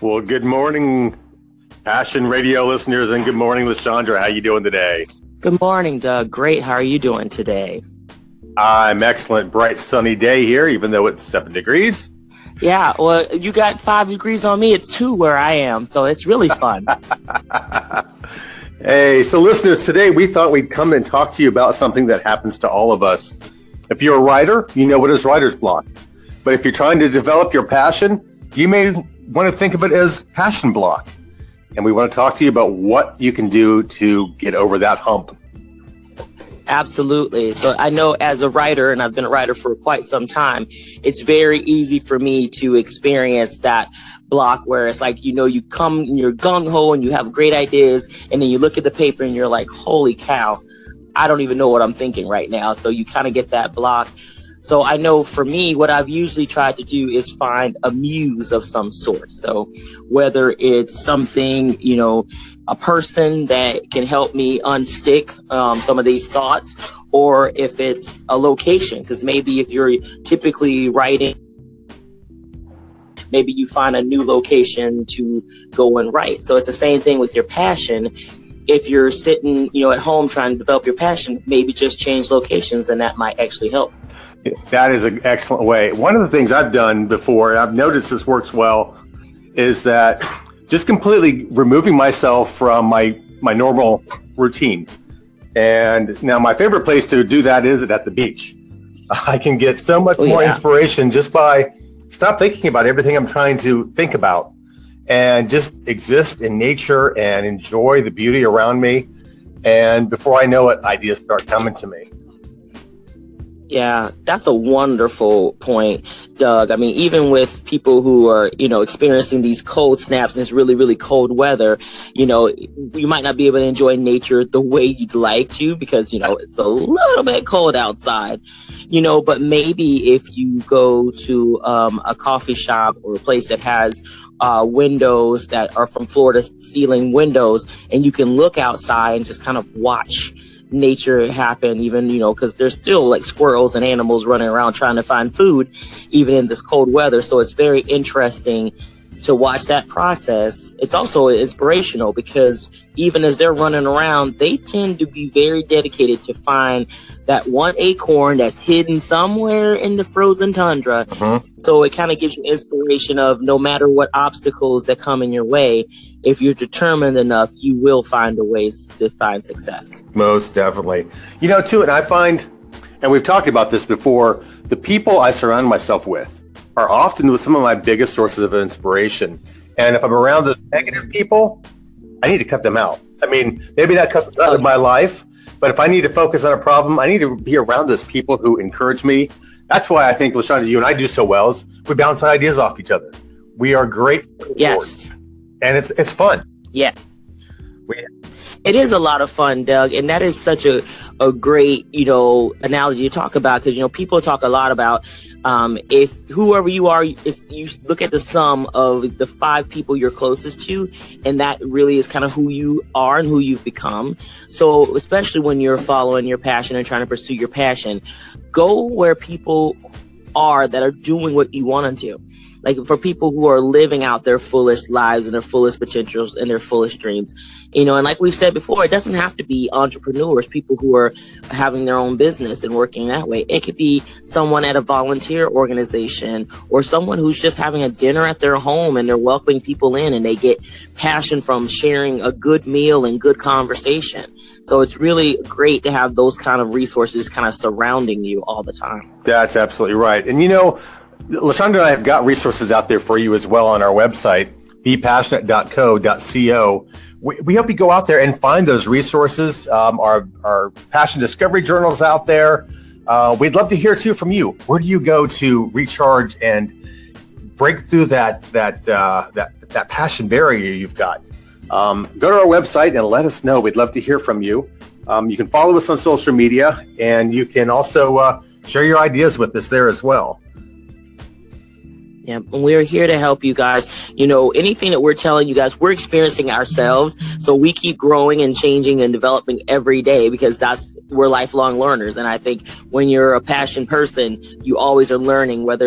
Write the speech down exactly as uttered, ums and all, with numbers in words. Well, good morning, Passion Radio listeners, and good morning, LaShandra. How you doing today? Good morning, Doug. Great. How are you doing today? I'm excellent. Bright, sunny day here, even though it's seven degrees. Yeah, well, you got five degrees on me. It's two where I am, so it's really fun. Hey, so listeners, today we thought we'd come and talk to you about something that happens to all of us. If you're a writer, you know what is writer's block. But if you're trying to develop your passion, you may want to think of it as passion block. And we want to talk to you about what you can do to get over that hump. Absolutely. So I know as a writer, and I've been a writer for quite some time, it's very easy for me to experience that block where it's like, you know, you come and you're gung-ho and you have great ideas, and then you look at the paper and you're like, holy cow, I don't even know what I'm thinking right now. So you kind of get that block. So I know for me, what I've usually tried to do is find a muse of some sort. So whether it's something, you know, a person that can help me unstick um, some of these thoughts, or if it's a location, because maybe if you're typically writing, maybe you find a new location to go and write. So it's the same thing with your passion. If you're sitting, you know, at home trying to develop your passion, maybe just change locations, and that might actually help. That is an excellent way. One of the things I've done before, and I've noticed this works well, is that just completely removing myself from my, my normal routine. And now my favorite place to do that is at the beach. I can get so much oh, more yeah. inspiration just by stop thinking about everything I'm trying to think about and just exist in nature and enjoy the beauty around me. And before I know it, ideas start coming to me. Yeah, that's a wonderful point, Doug. I mean, even with people who are, you know, experiencing these cold snaps and it's really, really cold weather, you know, you might not be able to enjoy nature the way you'd like to because, you know, it's a little bit cold outside, you know, but maybe if you go to um, a coffee shop or a place that has uh, windows that are from floor to ceiling windows, and you can look outside and just kind of watch nature happen, even, you know, because there's still like squirrels and animals running around trying to find food, even in this cold weather. So it's very interesting to watch that process. It's also inspirational because even as they're running around, they tend to be very dedicated to find that one acorn that's hidden somewhere in the frozen tundra. Uh-huh. So it kind of gives you inspiration of no matter what obstacles that come in your way, if you're determined enough, you will find a ways to find success. Most definitely. You know, too, and I find, and we've talked about this before, the people I surround myself with are often with some of my biggest sources of inspiration. And if I'm around those negative people, I need to cut them out. I mean, maybe that cuts out of my life, but if I need to focus on a problem, I need to be around those people who encourage me. That's why I think, LaShandra, you and I do so well is we bounce ideas off each other. We are great. Yes. And it's it's fun. Yes. We- It is a lot of fun, Doug, and that is such a, a great, you know, analogy to talk about because, you know, people talk a lot about um, if whoever you are, is, you look at the sum of the five people you're closest to, and that really is kind of who you are and who you've become. So especially when you're following your passion and trying to pursue your passion, go where people are that are doing what you want them to. Like for people who are living out their fullest lives and their fullest potentials and their fullest dreams, you know, and like we've said before, it doesn't have to be entrepreneurs, people who are having their own business and working that way. It could be someone at a volunteer organization or someone who's just having a dinner at their home and they're welcoming people in and they get passion from sharing a good meal and good conversation. So it's really great to have those kind of resources kind of surrounding you all the time. That's absolutely right. And, you know, LaShandra and I have got resources out there for you as well on our website, be passionate dot co dot co. We, we hope you go out there and find those resources. Um, our, our Passion Discovery Journal's out there. Uh, we'd love to hear, too, from you. Where do you go to recharge and break through that that uh, that, that passion barrier you've got? Um, go to our website and let us know. We'd love to hear from you. Um, you can follow us on social media, and you can also uh, share your ideas with us there as well. Yeah, and we're here to help you guys. You know, anything that we're telling you guys, we're experiencing ourselves. So we keep growing and changing and developing every day because that's we're lifelong learners. And I think when you're a passion person, you always are learning, whether it's